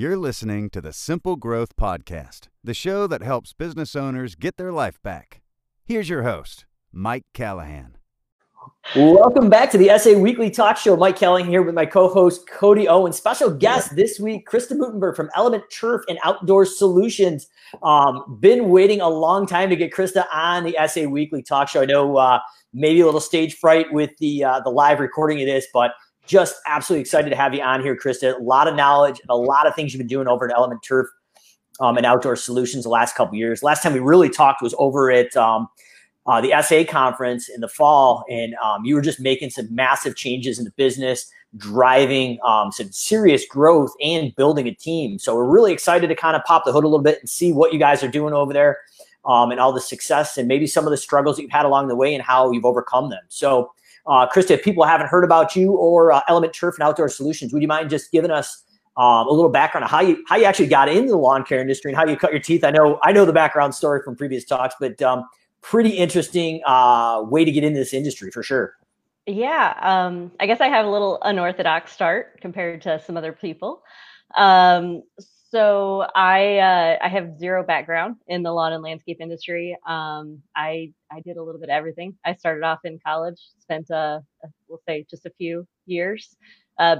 You're listening to the Simple Growth Podcast, the show that helps business owners get their life back. Here's your host, Mike Callahan. Welcome back to the SA Weekly Talk Show. Mike Callahan here with my co-host, Cody Owen. Special guest this week, Krista Mutenberg from Element Turf and Outdoor Solutions. Been waiting a long time to get Krista on the SA Weekly Talk Show. I know maybe a little stage fright with the live recording of this, but just absolutely excited to have you on here, Krista. A lot of knowledge and a lot of things you've been doing over at Element Turf and Outdoor Solutions the last couple of years. Last time we really talked was over at the SA conference in the fall, and you were just making some massive changes in the business, driving some serious growth and building a team. So we're really excited to kind of pop the hood a little bit and see what you guys are doing over there and all the success and maybe some of the struggles that you've had along the way and how you've overcome them. So Krista, if people haven't heard about you or Element Turf and Outdoor Solutions, would you mind just giving us a little background on how you actually got into the lawn care industry and how you cut your teeth? I know the background story from previous talks, but pretty interesting way to get into this industry for sure. Yeah, I guess I have a little unorthodox start compared to some other people. So I have zero background in the lawn and landscape industry. I did a little bit of everything. I started off in college, spent we'll say just a few years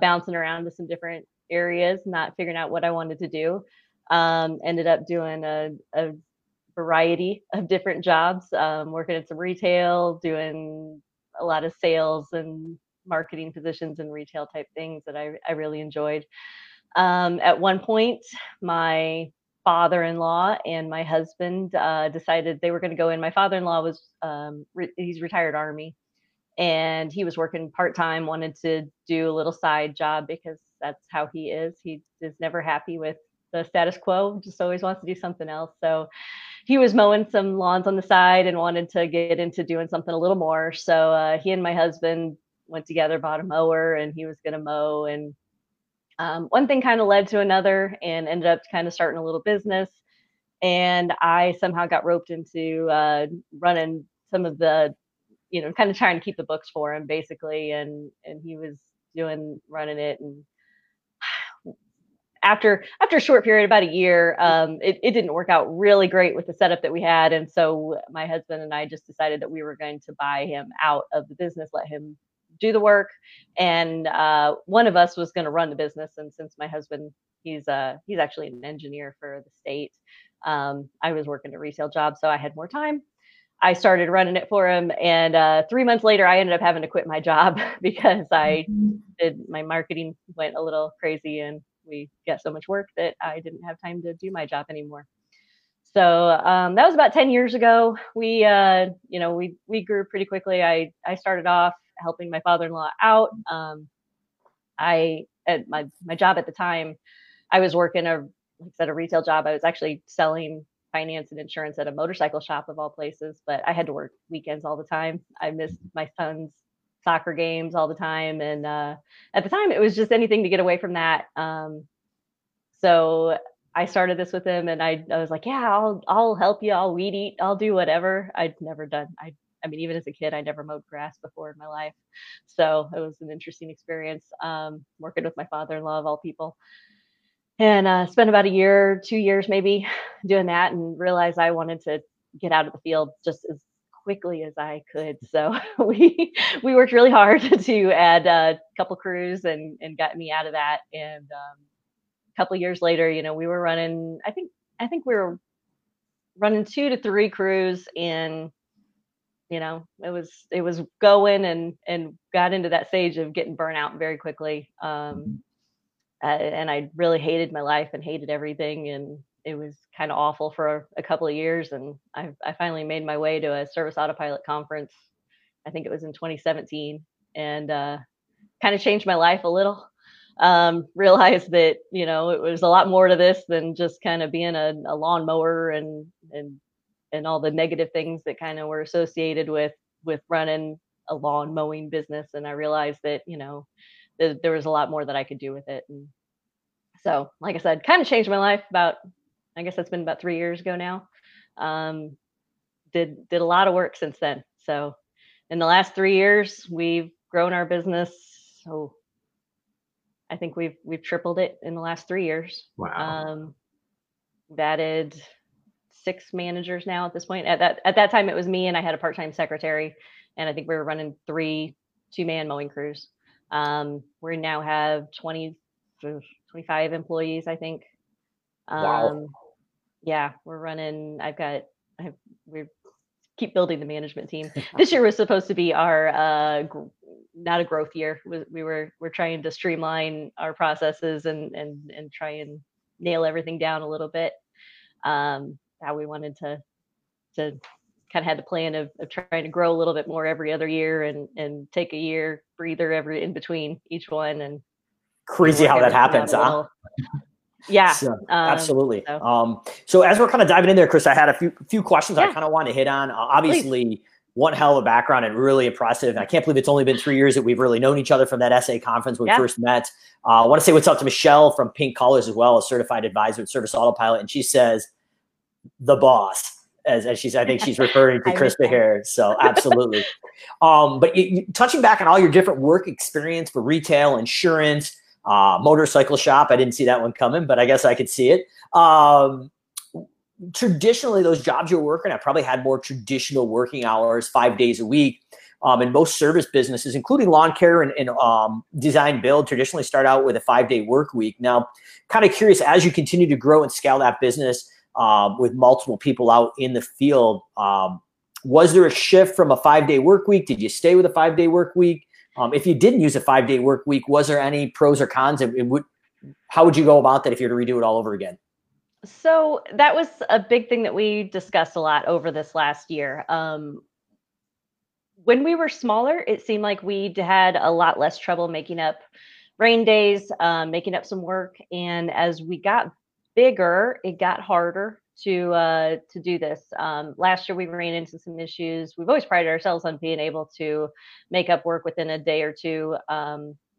bouncing around to some different areas, not figuring out what I wanted to do. Ended up doing a variety of different jobs, working at some retail, doing a lot of sales and marketing positions and retail type things that I really enjoyed. At one point, my father-in-law and my husband decided they were going to go in. My father-in-law was, he's retired Army, and he was working part-time, wanted to do a little side job because that's how he is. He is never happy with the status quo, just always wants to do something else. So he was mowing some lawns on the side and wanted to get into doing something a little more. So he and my husband went together, bought a mower, and he was going to mow. And one thing kind of led to another and ended up kind of starting a little business. And I somehow got roped into running some of the, kind of trying to keep the books for him basically. And he was running it. And after a short period, about a year, it didn't work out really great with the setup that we had. And so my husband and I just decided that we were going to buy him out of the business, let him do the work. And one of us was going to run the business. And since my husband, he's actually an engineer for the state. I was working a retail job, so I had more time. I started running it for him. And 3 months later, I ended up having to quit my job because my marketing went a little crazy and we got so much work that I didn't have time to do my job anymore. So that was about 10 years ago. We, we grew pretty quickly. I started off helping my father-in-law out. At my job at the time, I was working a retail job. I was actually selling finance and insurance at a motorcycle shop of all places, but I had to work weekends all the time. I missed my son's soccer games all the time. And at the time, it was just anything to get away from that. So I started this with him, and I was like, yeah, I'll help you. I'll weed eat. I'll do whatever. I'd never done. I mean, even as a kid, I never mowed grass before in my life. So it was an interesting experience working with my father-in-law of all people. And spent about a year, 2 years maybe doing that, and realized I wanted to get out of the field just as quickly as I could. So we worked really hard to add a couple crews and got me out of that. And a couple years later, we were running, I think we were running 2 to 3 crews in. It was going and got into that stage of getting burnt out very quickly. And I really hated my life and hated everything. And it was kind of awful for a couple of years. And I finally made my way to a Service Autopilot conference. I think it was in 2017, and kind of changed my life a little. Realized that, it was a lot more to this than just kind of being a lawnmower and all the negative things that kind of were associated with running a lawn mowing business. And I realized that, there was a lot more that I could do with it. And so, like I said, kind of changed my life about, I guess that's been about 3 years ago now. Did a lot of work since then. So in the last 3 years, we've grown our business. I think we've tripled it in the last 3 years. Wow. We've added 6 managers now at this point. At that time, it was me and I had a part-time secretary, and I think we were running 3 two-man mowing crews. We now have 25 employees, I think. Wow. Yeah, we're running. We keep building the management team. This year was supposed to be our not a growth year. We're trying to streamline our processes and try and nail everything down a little bit. How we wanted to kind of had the plan of trying to grow a little bit more every other year and take a year breather every in between each one. And crazy how that happens, huh? Yeah, so, absolutely. So as we're kind of diving in there, Chris, I had a few questions I kind of want to hit on. Obviously, please. One hell of a background and really impressive. And I can't believe it's only been 3 years that we've really known each other from that SA conference when we first met. I want to say what's up to Michelle from Pink Collars as well, a certified advisor at Service Autopilot. And she says, the boss. As she's, I think she's referring to Krista here. So absolutely. But touching back on all your different work experience for retail, insurance, motorcycle shop. I didn't see that one coming, but I guess I could see it. Traditionally, those jobs you're working at probably had more traditional working hours, 5 days a week. And most service businesses, including lawn care and design build, traditionally start out with a 5-day work week. Now, kind of curious, as you continue to grow and scale that business, with multiple people out in the field. Was there a shift from a 5-day work week? Did you stay with a 5-day work week? If you didn't use a 5-day work week, was there any pros or cons? How would you go about that if you were to redo it all over again? So that was a big thing that we discussed a lot over this last year. When we were smaller, it seemed like we had a lot less trouble making up rain days, making up some work. And as we got bigger, it got harder to do this. Last year, we ran into some issues. We've always prided ourselves on being able to make up work within a day or two,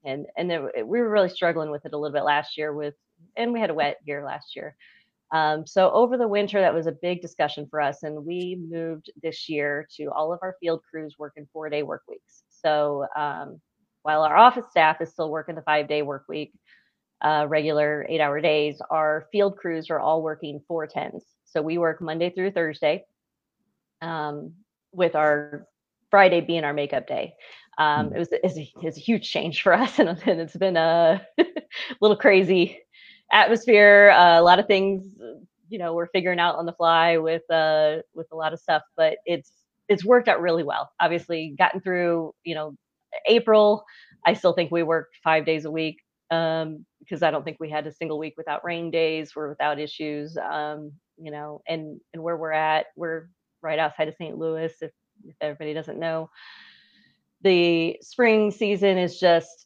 we were really struggling with it a little bit last year. And we had a wet year last year, so over the winter that was a big discussion for us, and we moved this year to all of our field crews working 4-day work weeks. So while our office staff is still working the 5-day work week, regular 8-hour days, our field crews are all working 4 10s. So we work Monday through Thursday, with our Friday being our makeup day. It was a huge change for us, and it's been a little crazy atmosphere. A lot of things, we're figuring out on the fly with a lot of stuff, but it's worked out really well. Obviously, gotten through April. I still think we worked 5 days a week. Because I don't think we had a single week without rain days or without issues, and where we're at, we're right outside of St. Louis. If everybody doesn't know, the spring season is just,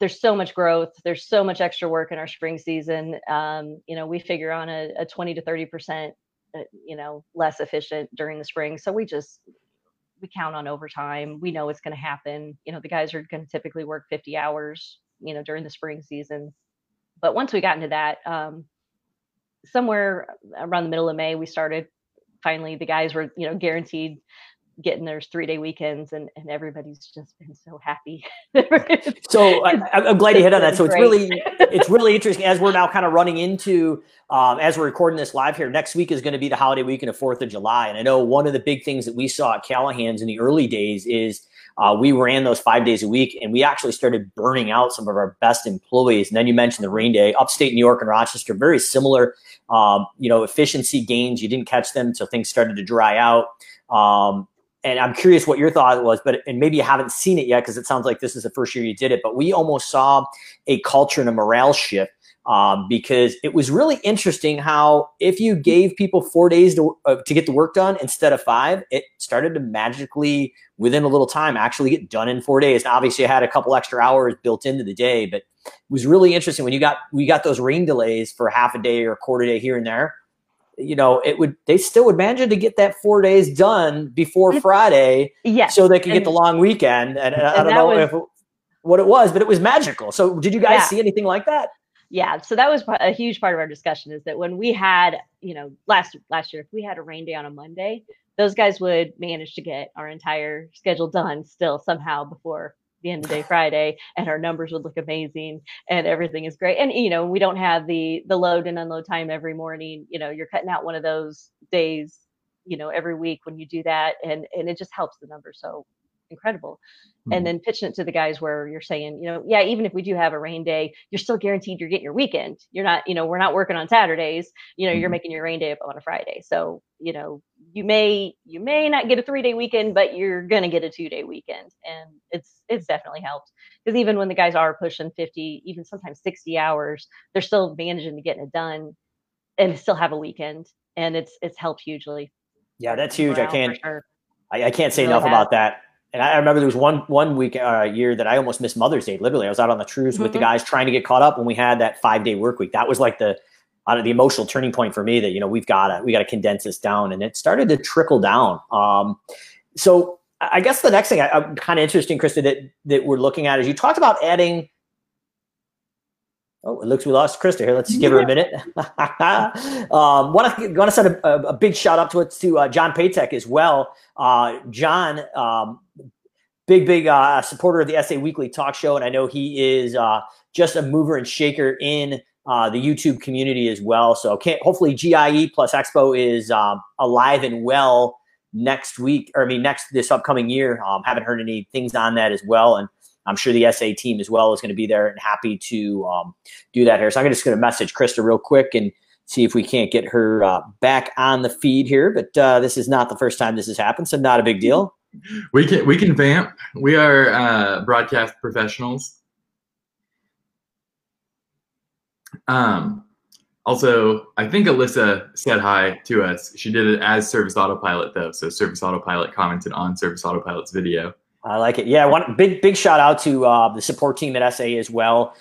there's so much growth. There's so much extra work in our spring season. We figure on a 20 to 30%, less efficient during the spring. So we count on overtime. We know it's going to happen. The guys are going to typically work 50 hours during the spring season. But once we got into that, somewhere around the middle of May, we started finally, the guys were, guaranteed getting their 3-day weekends, and everybody's just been so happy. So I'm glad you hit on that. So it's really interesting as we're now kind of running into, as we're recording this live here, next week is going to be the holiday weekend of 4th of July. And I know one of the big things that we saw at Callahan's in the early days is, we ran those 5 days a week, and we actually started burning out some of our best employees. And then you mentioned the rain day, upstate New York and Rochester, very similar, efficiency gains. You didn't catch them, so things started to dry out. And I'm curious what your thought was, and maybe you haven't seen it yet because it sounds like this is the first year you did it, but we almost saw a culture and a morale shift. Because it was really interesting how if you gave people 4 days to get the work done instead of 5, it started to magically, within a little time, actually get done in 4 days. And obviously, I had a couple extra hours built into the day, but it was really interesting when we got those rain delays for half a day or a quarter day here and there. They still would manage to get that 4 days done before Friday, so they could get the long weekend. And I don't know what it was, but it was magical. So did you guys see anything like that? Yeah, so that was a huge part of our discussion, is that when we had, last year, if we had a rain day on a Monday, those guys would manage to get our entire schedule done still somehow before the end of the day Friday, and our numbers would look amazing and everything is great. And, you know, we don't have the load and unload time every morning. You know, you're cutting out one of those days, you know, every week when you do that, and it just helps the numbers so incredible. Mm-hmm. And then pitching it to the guys where you're saying, you know, yeah, even if we do have a rain day, you're still guaranteed you're getting your weekend. You're not, you know, we're not working on Saturdays, you know, mm-hmm. you're making your rain day up on a Friday. So, you know, you may not get a 3-day weekend, but you're going to get a 2-day weekend. And it's definitely helped, because even when the guys are pushing 50, even sometimes 60 hours, they're still managing to get it done and still have a weekend. And it's helped hugely. Yeah, that's huge. I can't say enough about that. And I remember there was one week or a year that I almost missed Mother's Day. Literally, I was out on the truce mm-hmm. with the guys trying to get caught up when we had that 5-day work week. That was like the emotional turning point for me, that, you know, we got to condense this down, and it started to trickle down. So I guess the next thing I'm kind of interesting, Krista, that we're looking at is you talked about adding. Oh, it looks we lost Krista here. Let's give her a minute. Want to send a big shout out to John Patek as well. John, big supporter of the SA Weekly Talk Show, and I know he is just a mover and shaker in the YouTube community as well. So hopefully GIE Plus Expo is alive and well this upcoming year. Haven't heard any things on that as well, and I'm sure the SA team as well is going to be there and happy to do that here. So I'm just going to message Krista real quick and see if we can't get her back on the feed here. But this is not the first time this has happened, so not a big deal. We can vamp. We are broadcast professionals. Also, I think Alyssa said hi to us. She did it as Service Autopilot, though. So Service Autopilot commented on Service Autopilot's video. I like it. Yeah, one big shout out to the support team at SA as well.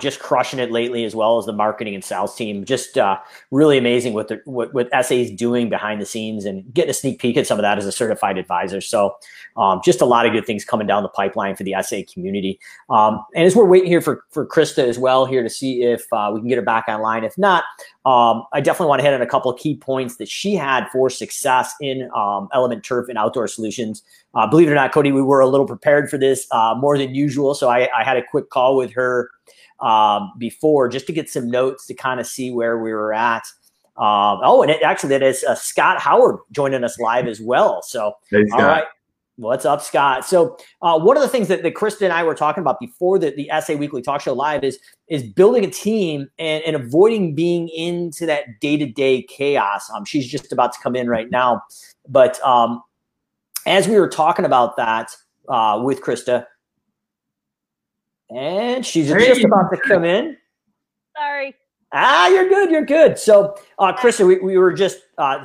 Just crushing it lately, as well as the marketing and sales team. Just really amazing what SA's doing behind the scenes, and getting a sneak peek at some of that as a certified advisor. So just a lot of good things coming down the pipeline for the SA community. And as we're waiting here for Krista as well here to see if we can get her back online. If not, I definitely want to hit on a couple of key points that she had for success in Element Turf and Outdoor Solutions. Believe it or not, Cody, we were a little prepared for this more than usual. So I had a quick call with her before, just to get some notes to kind of see where we were at. That is Scott Howard joining us live as well. So thanks, all Scott. Right. What's up, Scott? So one of the things that Krista and I were talking about before the SA Weekly Talk Show Live is building a team and avoiding being into that day-to-day chaos. She's just about to come in right now. But as we were talking about that with Krista, and she's just about to come in. Sorry. You're good. So, Krista, we were just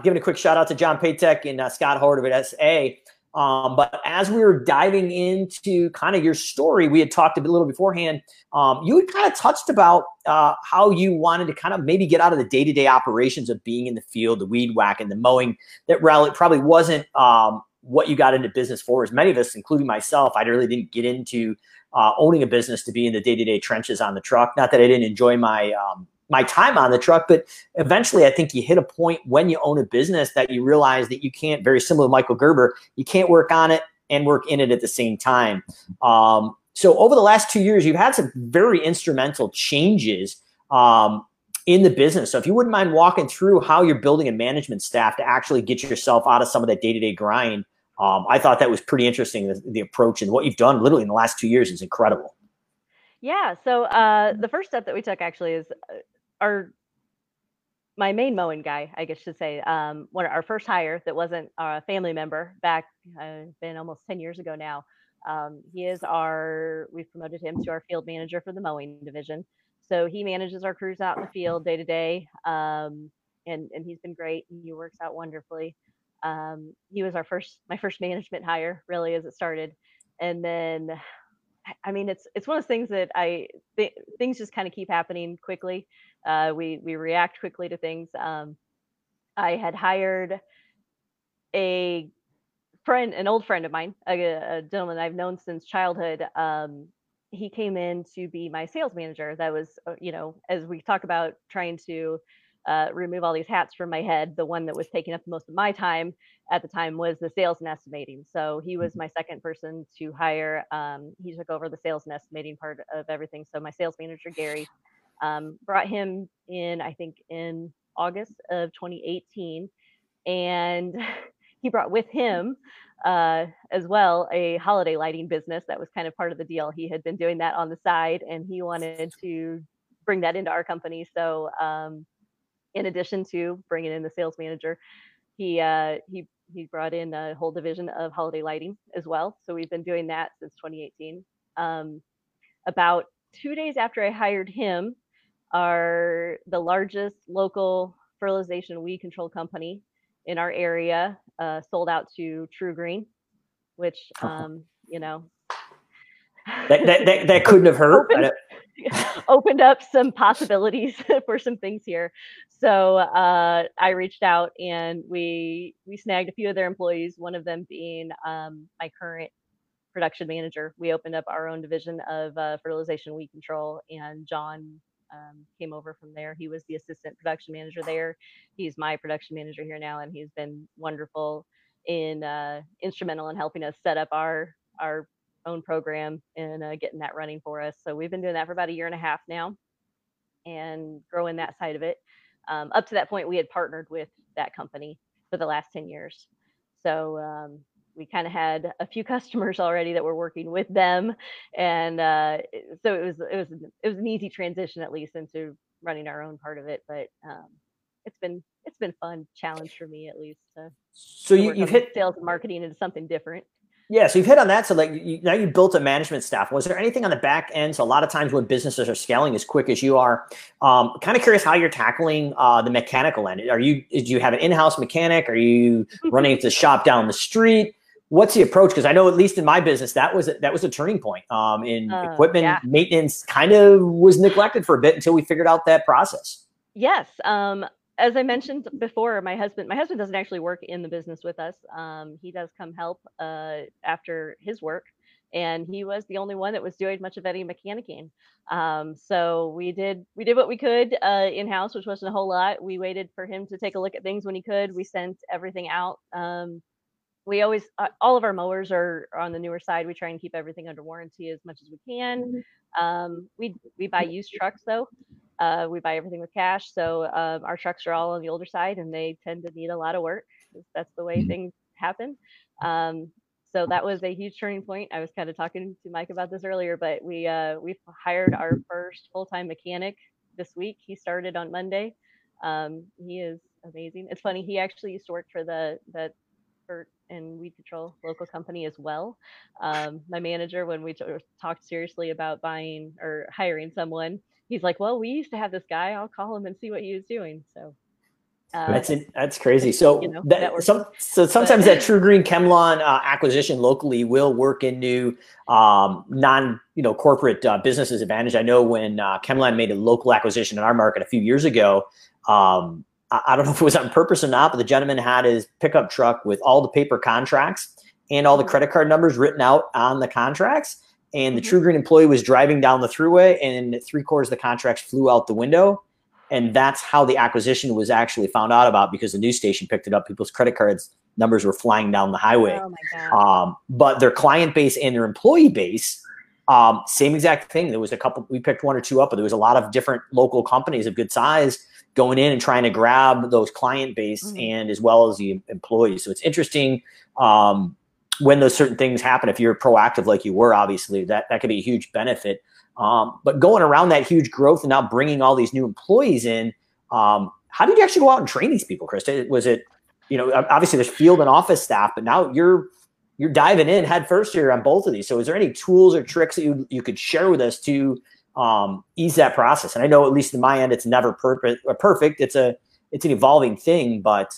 giving a quick shout out to John Patek and Scott Howard at SA. But as we were diving into kind of your story, we had talked a little beforehand. You had kind of touched about how you wanted to kind of maybe get out of the day-to-day operations of being in the field, the weed whacking, the mowing. That probably wasn't what you got into business for. As many of us, including myself, I really didn't get into owning a business to be in the day-to-day trenches on the truck. Not that I didn't enjoy my time on the truck, but eventually I think you hit a point when you own a business that you realize that you can't, very similar to Michael Gerber, you can't work on it and work in it at the same time. So over the last 2 years, you've had some very instrumental changes in the business. So if you wouldn't mind walking through how you're building a management staff to actually get yourself out of some of that day-to-day grind, I thought that was pretty interesting, the approach, and what you've done literally in the last 2 years is incredible. Yeah. So the first step that we took actually is my main mowing guy, I guess you should say, our first hire that wasn't a family member back, been almost 10 years ago now. We've promoted him to our field manager for the mowing division. So he manages our crews out in the field day to day. And he's been great. He works out wondermily. He was my first management hire really as it started. And then, I mean, it's one of those things that things just kind of keep happening quickly. We react quickly to things. I had hired an old friend of mine, a gentleman I've known since childhood. He came in to be my sales manager. That was, you know, as we talk about trying to remove all these hats from my head, the one that was taking up most of my time at the time was the sales and estimating. So he was my second person to hire. He took over the sales and estimating part of everything. So my sales manager, Gary, brought him in, I think, in August of 2018. And he brought with him as well a holiday lighting business. That was kind of part of the deal. He had been doing that on the side, and he wanted to bring that into our company. So in addition to bringing in the sales manager, he brought in a whole division of holiday lighting as well. So we've been doing that since 2018. About 2 days after I hired him, the largest local fertilization weed control company in our area sold out to TruGreen, which you know, that couldn't have hurt. Opened up some possibilities for some things here. So I reached out and we snagged a few of their employees, one of them being my current production manager. We opened up our own division of fertilization weed control, and John came over from there. He was the assistant production manager there. He's my production manager here now, and he's been wonderful in instrumental in helping us set up our own program and getting that running for us. So we've been doing that for about a year and a half now and growing that side of it. Up to that point, we had partnered with that company for the last 10 years. So we kind of had a few customers already that were working with them. And so it was an easy transition, at least, into running our own part of it. But it's been fun challenge for me, at least. So you've hit sales and marketing into something different. Yeah, so you've hit on that. So like now you built a management staff. Was there anything on the back end? So a lot of times when businesses are scaling as quick as you are, kind of curious how you're tackling the mechanical end. Do you have an in-house mechanic? Are you running the shop down the street? What's the approach? Because I know at least in my business, that was a turning point in equipment maintenance. Kind of was neglected for a bit until we figured out that process. Yes. As I mentioned before, my husband doesn't actually work in the business with us. He does come help after his work, and he was the only one that was doing much of any mechanicking. So we did what we could in-house, which wasn't a whole lot. We waited for him to take a look at things when he could. We sent everything out. We always, all of our mowers are on the newer side. We try and keep everything under warranty as much as we can. We buy used trucks though. We buy everything with cash. So our trucks are all on the older side, and they tend to need a lot of work. That's the way things happen. So that was a huge turning point. I was kind of talking to Mike about this earlier, but we've hired our first full-time mechanic this week. He started on Monday. He is amazing. It's funny. He actually used to work for the Bert and Weed Control local company as well. My manager, when we talked seriously about buying or hiring someone, he's like, well, we used to have this guy. I'll call him and see what he was doing. So that's crazy. So you know, sometimes that TruGreen ChemLawn acquisition locally will work into corporate businesses advantage. I know when ChemLawn made a local acquisition in our market a few years ago, I don't know if it was on purpose or not, but the gentleman had his pickup truck with all the paper contracts and all the credit card numbers written out on the contracts. And the TruGreen employee was driving down the thruway, and 3/4 of the contracts flew out the window. And that's how the acquisition was actually found out about, because the news station picked it up. People's credit cards numbers were flying down the highway. Oh my God. But their client base and their employee base, same exact thing. There was a couple, we picked one or two up, but there was a lot of different local companies of good size going in and trying to grab those client base and as well as the employees. So it's interesting. When those certain things happen, if you're proactive like you were, obviously, that could be a huge benefit. But going around that huge growth and now bringing all these new employees in, how did you actually go out and train these people, Krista? Was it, obviously there's field and office staff, but now you're diving in head first here on both of these. So is there any tools or tricks that you could share with us to ease that process? And I know at least in my end, it's never perfect. It's an evolving thing, but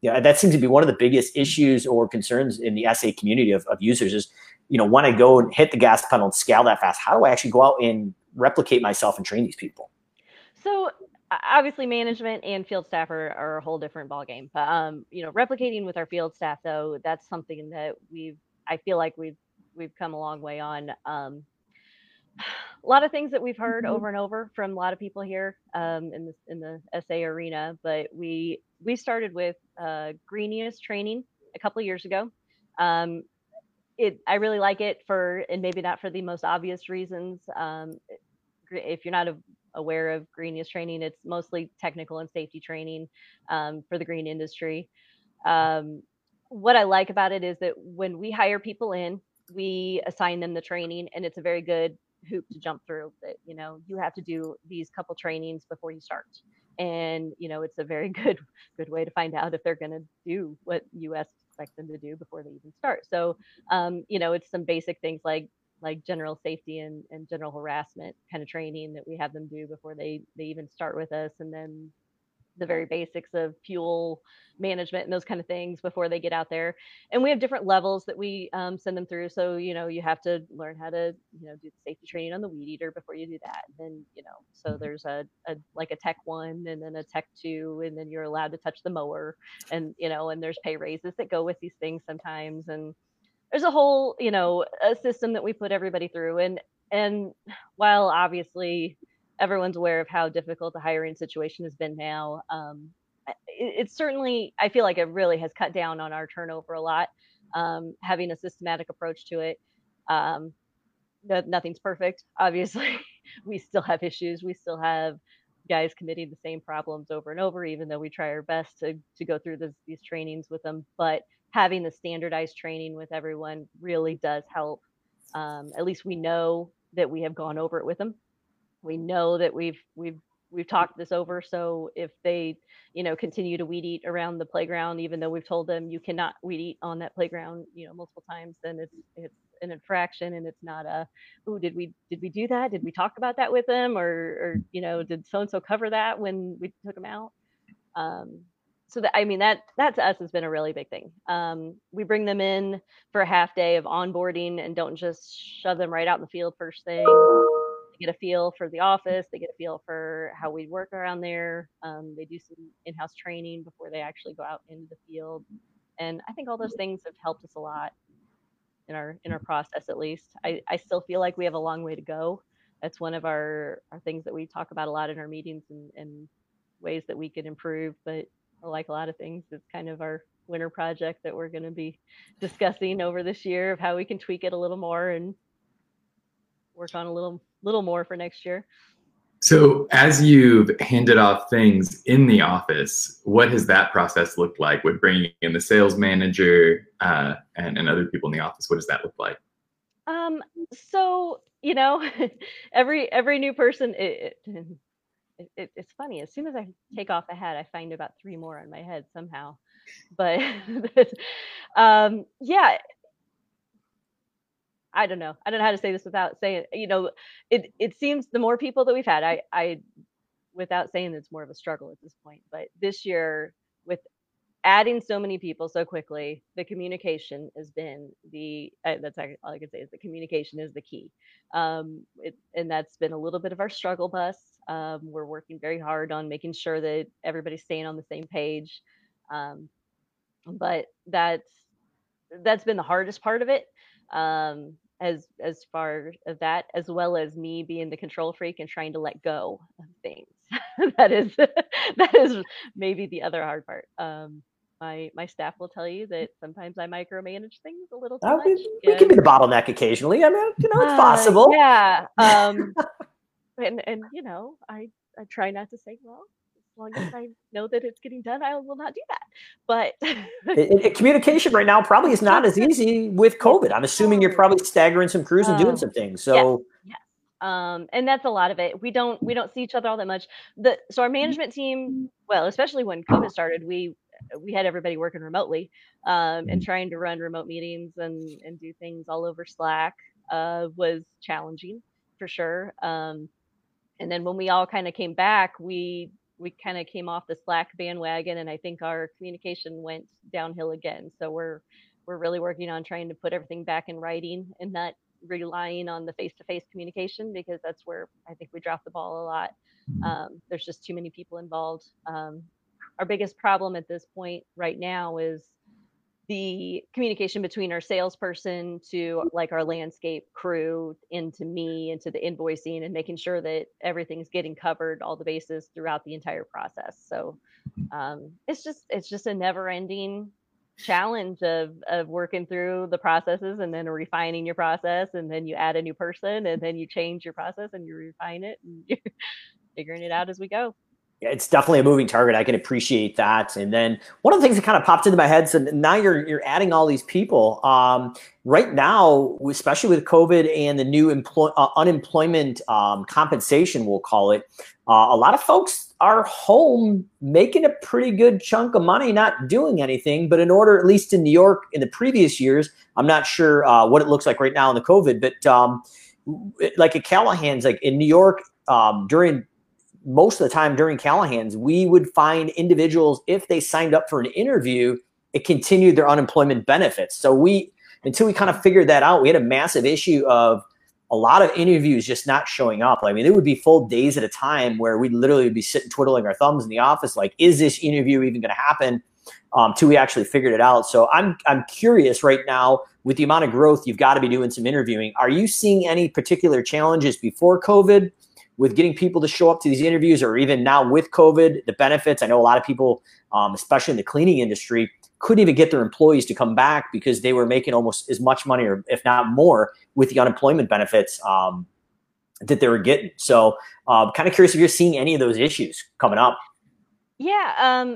yeah, that seems to be one of the biggest issues or concerns in the SA community of users is, when I go and hit the gas pedal and scale that fast, how do I actually go out and replicate myself and train these people? So obviously management and field staff are a whole different ballgame. But, replicating with our field staff, though, that's something that I feel like we've come a long way on. a lot of things that we've heard over and over from a lot of people here in the SA arena, but we started with Greenius training a couple of years ago. I really like it for, and maybe not for the most obvious reasons. If you're not aware of Greenius training, it's mostly technical and safety training for the green industry. What I like about it is that when we hire people in, we assign them the training, and it's a very good hoop to jump through that, you know, you have to do these couple trainings before you start. And, you know, it's a very good way to find out if they're going to do what you expect them to do before they even start. So, you know, it's some basic things like general safety and general harassment kind of training that we have them do before they even start with us. And then the very basics of fuel management and those kind of things before they get out there. And we have different levels that we send them through. So, you know, you have to learn how to, you know, do the safety training on the weed eater before you do that. And then, you know, so there's a Tech 1 and then a Tech 2, and then you're allowed to touch the mower, and, you know, and there's pay raises that go with these things sometimes. And there's a whole, you know, a system that we put everybody through. And while obviously everyone's aware of how difficult the hiring situation has been now, it's certainly, I feel like it really has cut down on our turnover a lot, having a systematic approach to it. Nothing's perfect. Obviously, we still have issues. We still have guys committing the same problems over and over, even though we try our best to go through these trainings with them. But having the standardized training with everyone really does help. At least we know that we have gone over it with them. We know that we've talked this over. So if they, you know, continue to weed eat around the playground, even though we've told them you cannot weed eat on that playground, you know, multiple times, then it's an infraction, and it's not a, oh, did we do that? Did we talk about that with them? Or you know, did so-and-so cover that when we took them out? So that, I mean, that to us has been a really big thing. We bring them in for a half day of onboarding and don't just shove them right out in the field first thing. They get a feel for the office. They get a feel for how we work around there. They do some in-house training before they actually go out into the field. And I think all those things have helped us a lot in our process, at least. I still feel like we have a long way to go. That's one of our things that we talk about a lot in our meetings and ways that we can improve. But like a lot of things, it's kind of our winter project that we're going to be discussing over this year of how we can tweak it a little more and work on a little more for next year. So as you've handed off things in the office, what has that process looked like with bringing in the sales manager and other people in the office? What does that look like? So, you know, every new person, it's funny. As soon as I take off a hat, I find about 3 more on my head somehow. But yeah, I don't know. I don't know how to say this without saying, you know, it seems the more people that we've had, I without saying it's more of a struggle at this point, but this year with adding so many people so quickly, the communication has been that's all I can say is the communication is the key. And that's been a little bit of our struggle bus. We're working very hard on making sure that everybody's staying on the same page. But that's been the hardest part of it. As far as that, as well as me being the control freak and trying to let go of things. that is maybe the other hard part. My staff will tell you that sometimes I micromanage things a little too much. We can be the bottleneck occasionally. I mean, you know, it's possible. Yeah. And you know, I try not to say, well, as long as I know that it's getting done, I will not do that. But communication right now probably is not as easy with COVID. I'm assuming you're probably staggering some crews and doing some things. So yeah. And that's a lot of it. We don't see each other all that much. So our management team, well, especially when COVID started, we had everybody working remotely and trying to run remote meetings and do things all over Slack was challenging for sure. And then when we all kind of came back, we kind of came off the Slack bandwagon, and I think our communication went downhill again. So we're really working on trying to put everything back in writing and not relying on the face-to-face communication, because that's where I think we dropped the ball a lot. There's just too many people involved. Our biggest problem at this point right now is the communication between our salesperson to like our landscape crew into me, into the invoicing, and making sure that everything's getting covered, all the bases throughout the entire process. So it's just a never ending challenge of working through the processes and then refining your process. And then you add a new person and then you change your process and you refine it and you're figuring it out as we go. It's definitely a moving target. I can appreciate that. And then one of the things that kind of popped into my head, so now you're adding all these people. Right now, especially with COVID and the new unemployment compensation, we'll call it, a lot of folks are home making a pretty good chunk of money, not doing anything. But in order, at least in New York in the previous years, I'm not sure what it looks like right now in the COVID, but like at Callahan's, like in New York during most of the time during Callahan's, we would find individuals, if they signed up for an interview, it continued their unemployment benefits. So until we kind of figured that out, we had a massive issue of a lot of interviews just not showing up. I mean, there would be full days at a time where we'd literally be sitting twiddling our thumbs in the office, like, is this interview even going to happen? Till we actually figured it out. So I'm curious right now, with the amount of growth, you've got to be doing some interviewing. Are you seeing any particular challenges before COVID with getting people to show up to these interviews, or even now with COVID, the benefits? I know a lot of people, especially in the cleaning industry, couldn't even get their employees to come back because they were making almost as much money, or if not more, with the unemployment benefits that they were getting. So kind of curious if you're seeing any of those issues coming up. Yeah.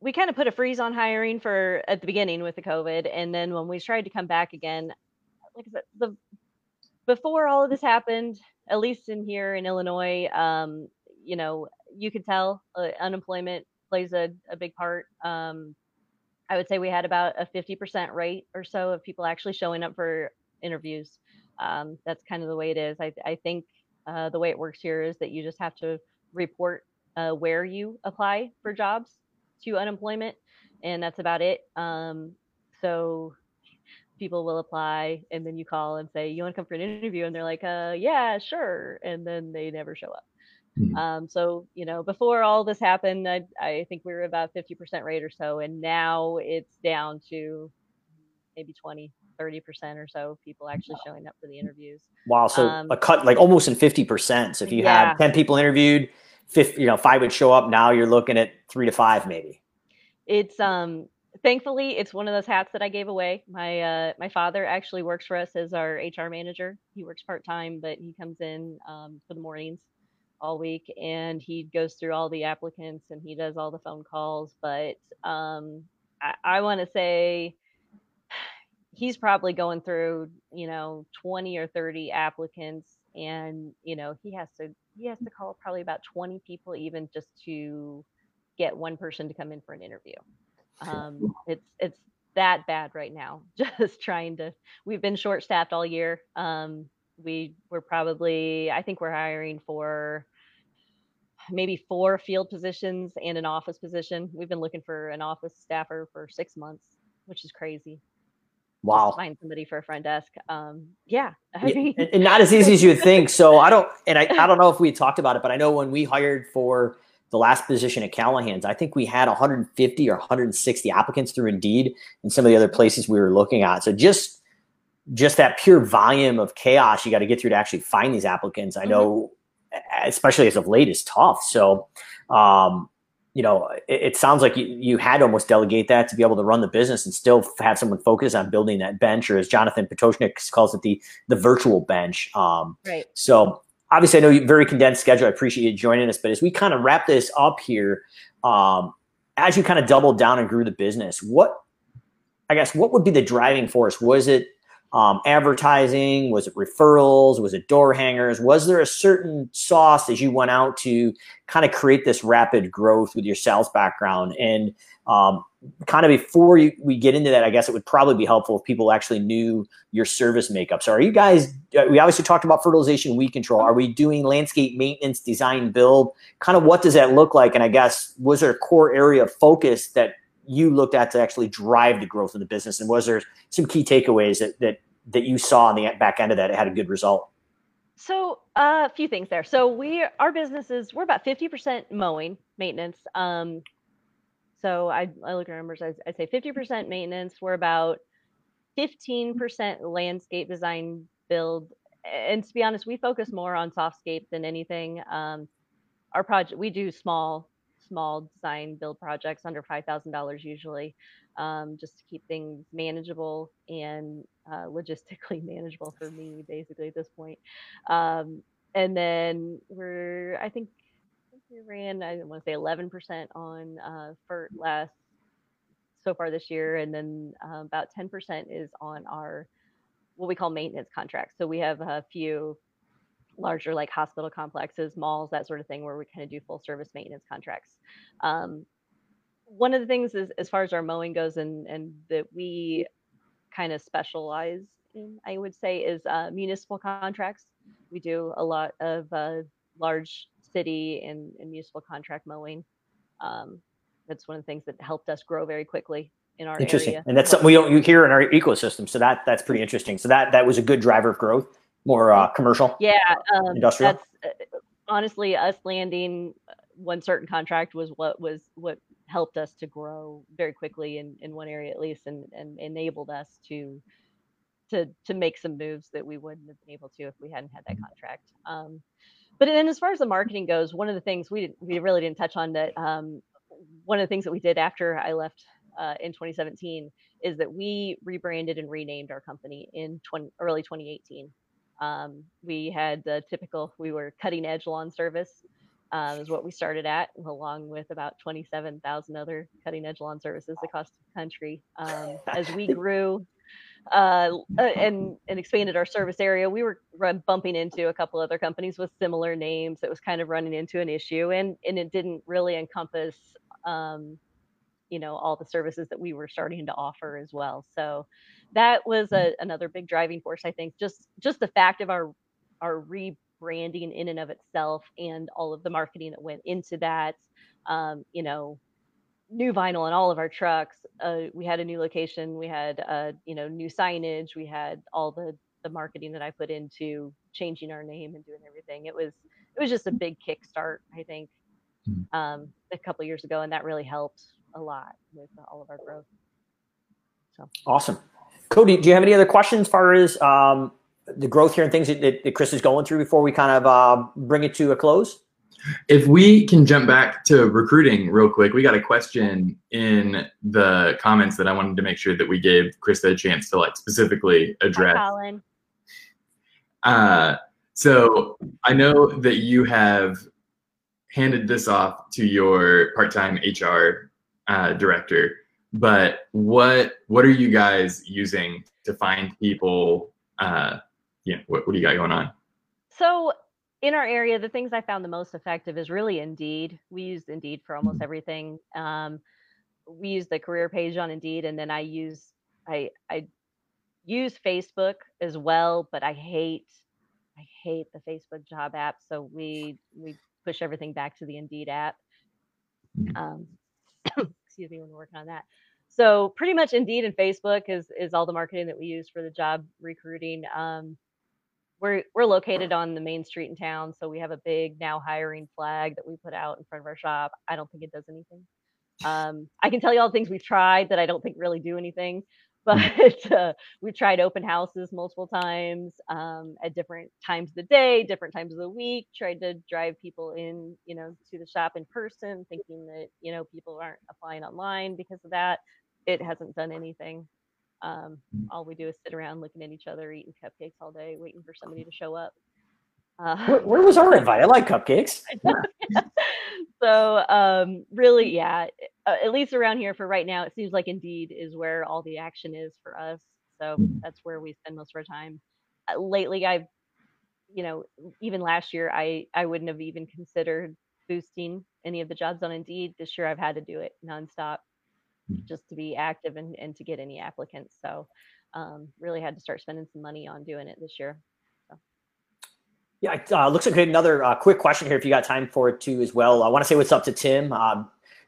We kind of put a freeze on hiring at the beginning with the COVID. And then when we tried to come back again, like I said, before all of this happened, at least in here in Illinois, you could tell unemployment plays a big part. I would say we had about a 50% rate or so of people actually showing up for interviews. That's kind of the way it is. I think the way it works here is that you just have to report where you apply for jobs to unemployment, and that's about it. So people will apply, and then you call and say, you want to come for an interview? And they're like, yeah, sure. And then they never show up. Mm-hmm. So, before all this happened, I think we were about 50% rate or so. And now it's down to maybe 20, 30% or so people actually showing up for the interviews. Wow. So a cut like almost in 50%. So if you had 10 people interviewed, 5 would show up. Now you're looking at 3 to 5, maybe. It's, thankfully, it's one of those hats that I gave away. My father actually works for us as our HR manager. He works part-time, but he comes in for the mornings all week, and he goes through all the applicants and he does all the phone calls. But I want to say he's probably going through, 20 or 30 applicants, and, he has to call probably about 20 people even just to get one person to come in for an interview. It's that bad right now. Just we've been short staffed all year. I think we're hiring for maybe 4 field positions and an office position. We've been looking for an office staffer for 6 months, which is crazy. Wow. Just find somebody for a front desk. And not as easy as you would think. So I don't know if we talked about it, but I know when we hired for the last position at Callahan's, I think we had 150 or 160 applicants through Indeed and some of the other places we were looking at. So just that pure volume of chaos you got to get through to actually find these applicants. I know, especially as of late, is tough. So, it sounds like you had to almost delegate that to be able to run the business and still have someone focus on building that bench, or as Jonathan Potoshnik calls it, the virtual bench. Right. So, obviously, I know you're very condensed schedule. I appreciate you joining us. But as we kind of wrap this up here, as you kind of doubled down and grew the business, what would be the driving force? Was it advertising? Was it referrals? Was it door hangers? Was there a certain sauce as you went out to kind of create this rapid growth with your sales background? And kind of before we get into that, I guess it would probably be helpful if people actually knew your service makeup. So are you guys, we obviously talked about fertilization, weed control. Are we doing landscape maintenance, design, build? Kind of what does that look like? And I guess, was there a core area of focus that you looked at to actually drive the growth of the business? And was there some key takeaways that you saw on the back end of that had a good result? So a few things there. So we're about 50% mowing maintenance. So I look at numbers, I say 50% maintenance. We're about 15% landscape design build. And to be honest, we focus more on softscape than anything. Our project, we do small design build projects under $5,000 usually, just to keep things manageable and logistically manageable for me, basically, at this point. And then we ran, I want to say 11% on FERT last, so far this year. And then about 10% is on our, what we call maintenance contracts. So we have a few larger, like hospital complexes, malls, that sort of thing, where we kind of do full service maintenance contracts. One of the things is, as far as our mowing goes, and that we kind of specialize in, I would say, is municipal contracts. We do a lot of large city and municipal contract mowing. That's one of the things that helped us grow very quickly in our area. And that's something we don't hear in our ecosystem. So that's pretty interesting. So that was a good driver of growth. More commercial? Yeah. Industrial? That's, honestly, us landing one certain contract was what helped us to grow very quickly in one area, at least, and enabled us to make some moves that we wouldn't have been able to if we hadn't had that contract. But then as far as the marketing goes, one of the things we really didn't touch on that, one of the things that we did after I left in 2017 is that we rebranded and renamed our company in early 2018. We had the typical, we were cutting edge lawn service, is what we started at, along with about 27,000 other cutting edge lawn services across the country. As we grew and expanded our service area, we were bumping into a couple other companies with similar names. It was kind of running into an issue, and it didn't really encompass, all the services that we were starting to offer as well. So that was another big driving force, I think, just the fact of our rebranding in and of itself, and all of the marketing that went into that, new vinyl in all of our trucks. We had a new location. We had, new signage. We had all the marketing that I put into changing our name and doing everything. It was just a big kickstart, I think, a couple of years ago. And that really helped a lot with all of our growth. So. Awesome. Cody, do you have any other questions as far as the growth here and things that Chris is going through before we kind of bring it to a close? If we can jump back to recruiting real quick, we got a question in the comments that I wanted to make sure that we gave Chris a chance to specifically address. Hi, Colin. So I know that you have handed this off to your part-time HR director, but what are you guys using to find people? What do you got going on? So in our area, the things I found the most effective is really Indeed. We used Indeed for almost everything. We use the career page on Indeed, and then I use Facebook as well, but I hate the Facebook job app, so we push everything back to the Indeed app. Excuse me, when we're working on that. So pretty much Indeed and Facebook is all the marketing that we use for the job recruiting. We're located on the main street in town, so we have a big now hiring flag that we put out in front of our shop. I don't think it does anything. I can tell you all the things we've tried that I don't think really do anything, but we've tried open houses multiple times at different times of the day, different times of the week, tried to drive people in, to the shop in person, thinking that, people aren't applying online because of that. It hasn't done anything. All we do is sit around looking at each other, eating cupcakes all day, waiting for somebody to show up. Where was our invite? I like cupcakes. Yeah. So really, yeah, at least around here for right now, it seems like Indeed is where all the action is for us. So that's where we spend most of our time. Lately, I've, even last year, I wouldn't have even considered boosting any of the jobs on Indeed. This year, I've had to do it nonstop just to be active and to get any applicants. So really had to start spending some money on doing it this year. Yeah, looks like another quick question here if you got time for it too as well. I want to say what's up to Tim,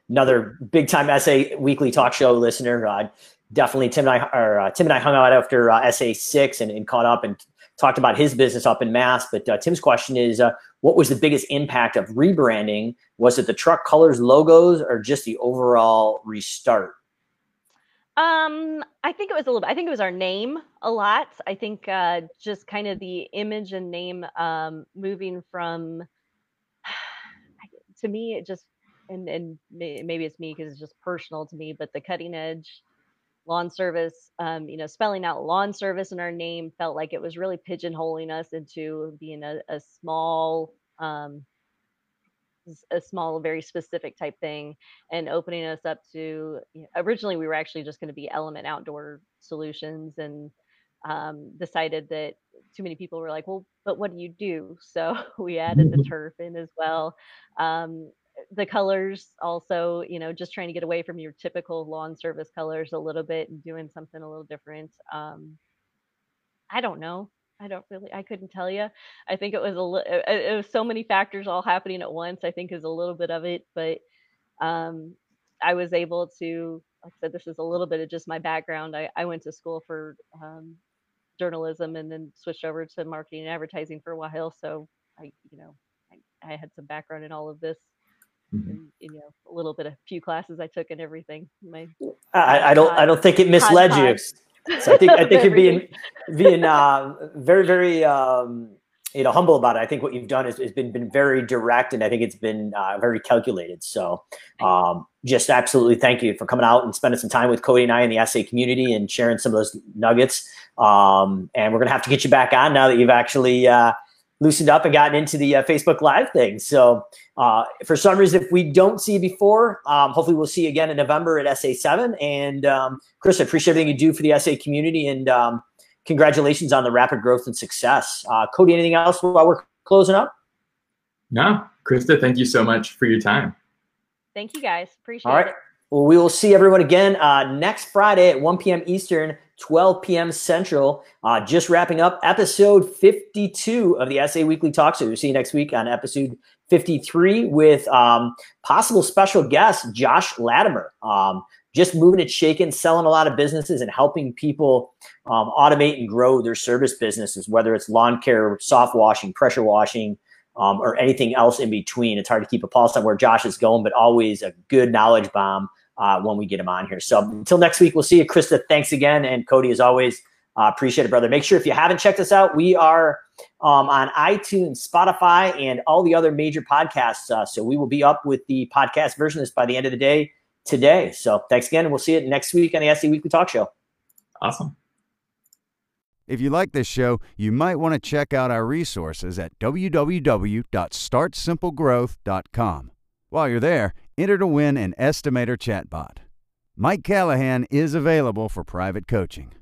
another big time SA Weekly Talk Show listener. Definitely Tim and I hung out after SA6 and caught up and talked about his business up in Mass. But Tim's question is, what was the biggest impact of rebranding? Was it the truck colors, logos, or just the overall restart? I think it was a little bit. I think it was our name a lot. I think just kind of the image and name moving from, to me, it just, and maybe it's me because it's just personal to me, but the cutting edge lawn service, spelling out lawn service in our name felt like it was really pigeonholing us into being a small, very specific type thing, and opening us up to, originally we were actually just going to be Element Outdoor Solutions, and decided that too many people were like, well, but what do you do? So we added the turf in as well. The colors also, just trying to get away from your typical lawn service colors a little bit and doing something a little different. I don't know. I couldn't tell you. I think it was it was so many factors all happening at once, I think, is a little bit of it, but I was able to, like I said, this is a little bit of just my background. I went to school for journalism and then switched over to marketing and advertising for a while. So I had some background in all of this. Mm-hmm. And, a little bit, a few classes I took and everything. I don't think it misled you. So I think you're being very, very humble about it. I think what you've done is been very direct, and I think it's been very calculated. So just absolutely thank you for coming out and spending some time with Cody and I in the SA community and sharing some of those nuggets. And we're gonna have to get you back on now that you've actually loosened up and gotten into the Facebook Live thing. So for some reason, if we don't see you before, hopefully we'll see you again in November at SA7. And Chris, I appreciate everything you do for the SA community, and congratulations on the rapid growth and success. Cody, anything else while we're closing up? No, Krista, thank you so much for your time. Thank you guys, appreciate it. All right, well, we will see everyone again next Friday at 1 p.m. Eastern, 12 p.m. Central. Just wrapping up episode 52 of the SA Weekly Talk. So we'll see you next week on episode 53 with possible special guest Josh Latimer. Just moving and shaking, selling a lot of businesses and helping people automate and grow their service businesses, whether it's lawn care, soft washing, pressure washing, or anything else in between. It's hard to keep a pulse on where Josh is going, but always a good knowledge bomb when we get him on here. So until next week, we'll see you. Krista, thanks again. And Cody, as always, appreciate it, brother. Make sure if you haven't checked us out, we are on iTunes, Spotify, and all the other major podcasts. So we will be up with the podcast version of this by the end of the day today. So thanks again, and we'll see you next week on the SA Weekly Talk Show. Awesome. If you like this show, you might want to check out our resources at www.startsimplegrowth.com. While you're there, enter to win an estimator chatbot. Mike Callahan is available for private coaching.